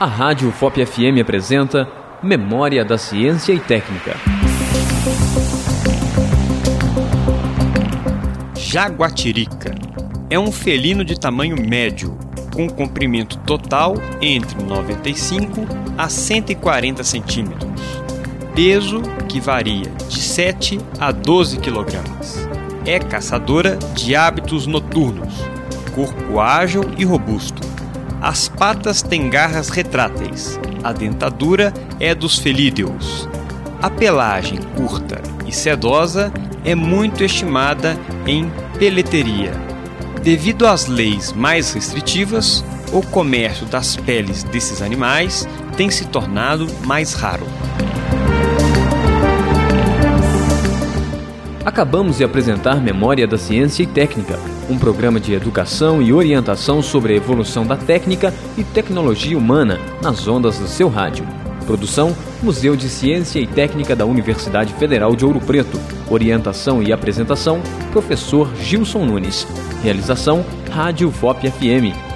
A Rádio UFOP FM apresenta Memória da Ciência e Técnica. Jaguatirica é um felino de tamanho médio, com comprimento total entre 95 a 140 centímetros. Peso que varia de 7 a 12 quilogramas. É caçadora de hábitos noturnos, corpo ágil e robusto. As patas têm garras retráteis, a dentadura é dos felídeos. A pelagem curta e sedosa é muito estimada em peleteria. Devido às leis mais restritivas, o comércio das peles desses animais tem se tornado mais raro. Acabamos de apresentar Memória da Ciência e Técnica, um programa de educação e orientação sobre a evolução da técnica e tecnologia humana nas ondas do seu rádio. Produção: Museu de Ciência e Técnica da Universidade Federal de Ouro Preto. Orientação e apresentação: professor Gilson Nunes. Realização: Rádio UFOP FM.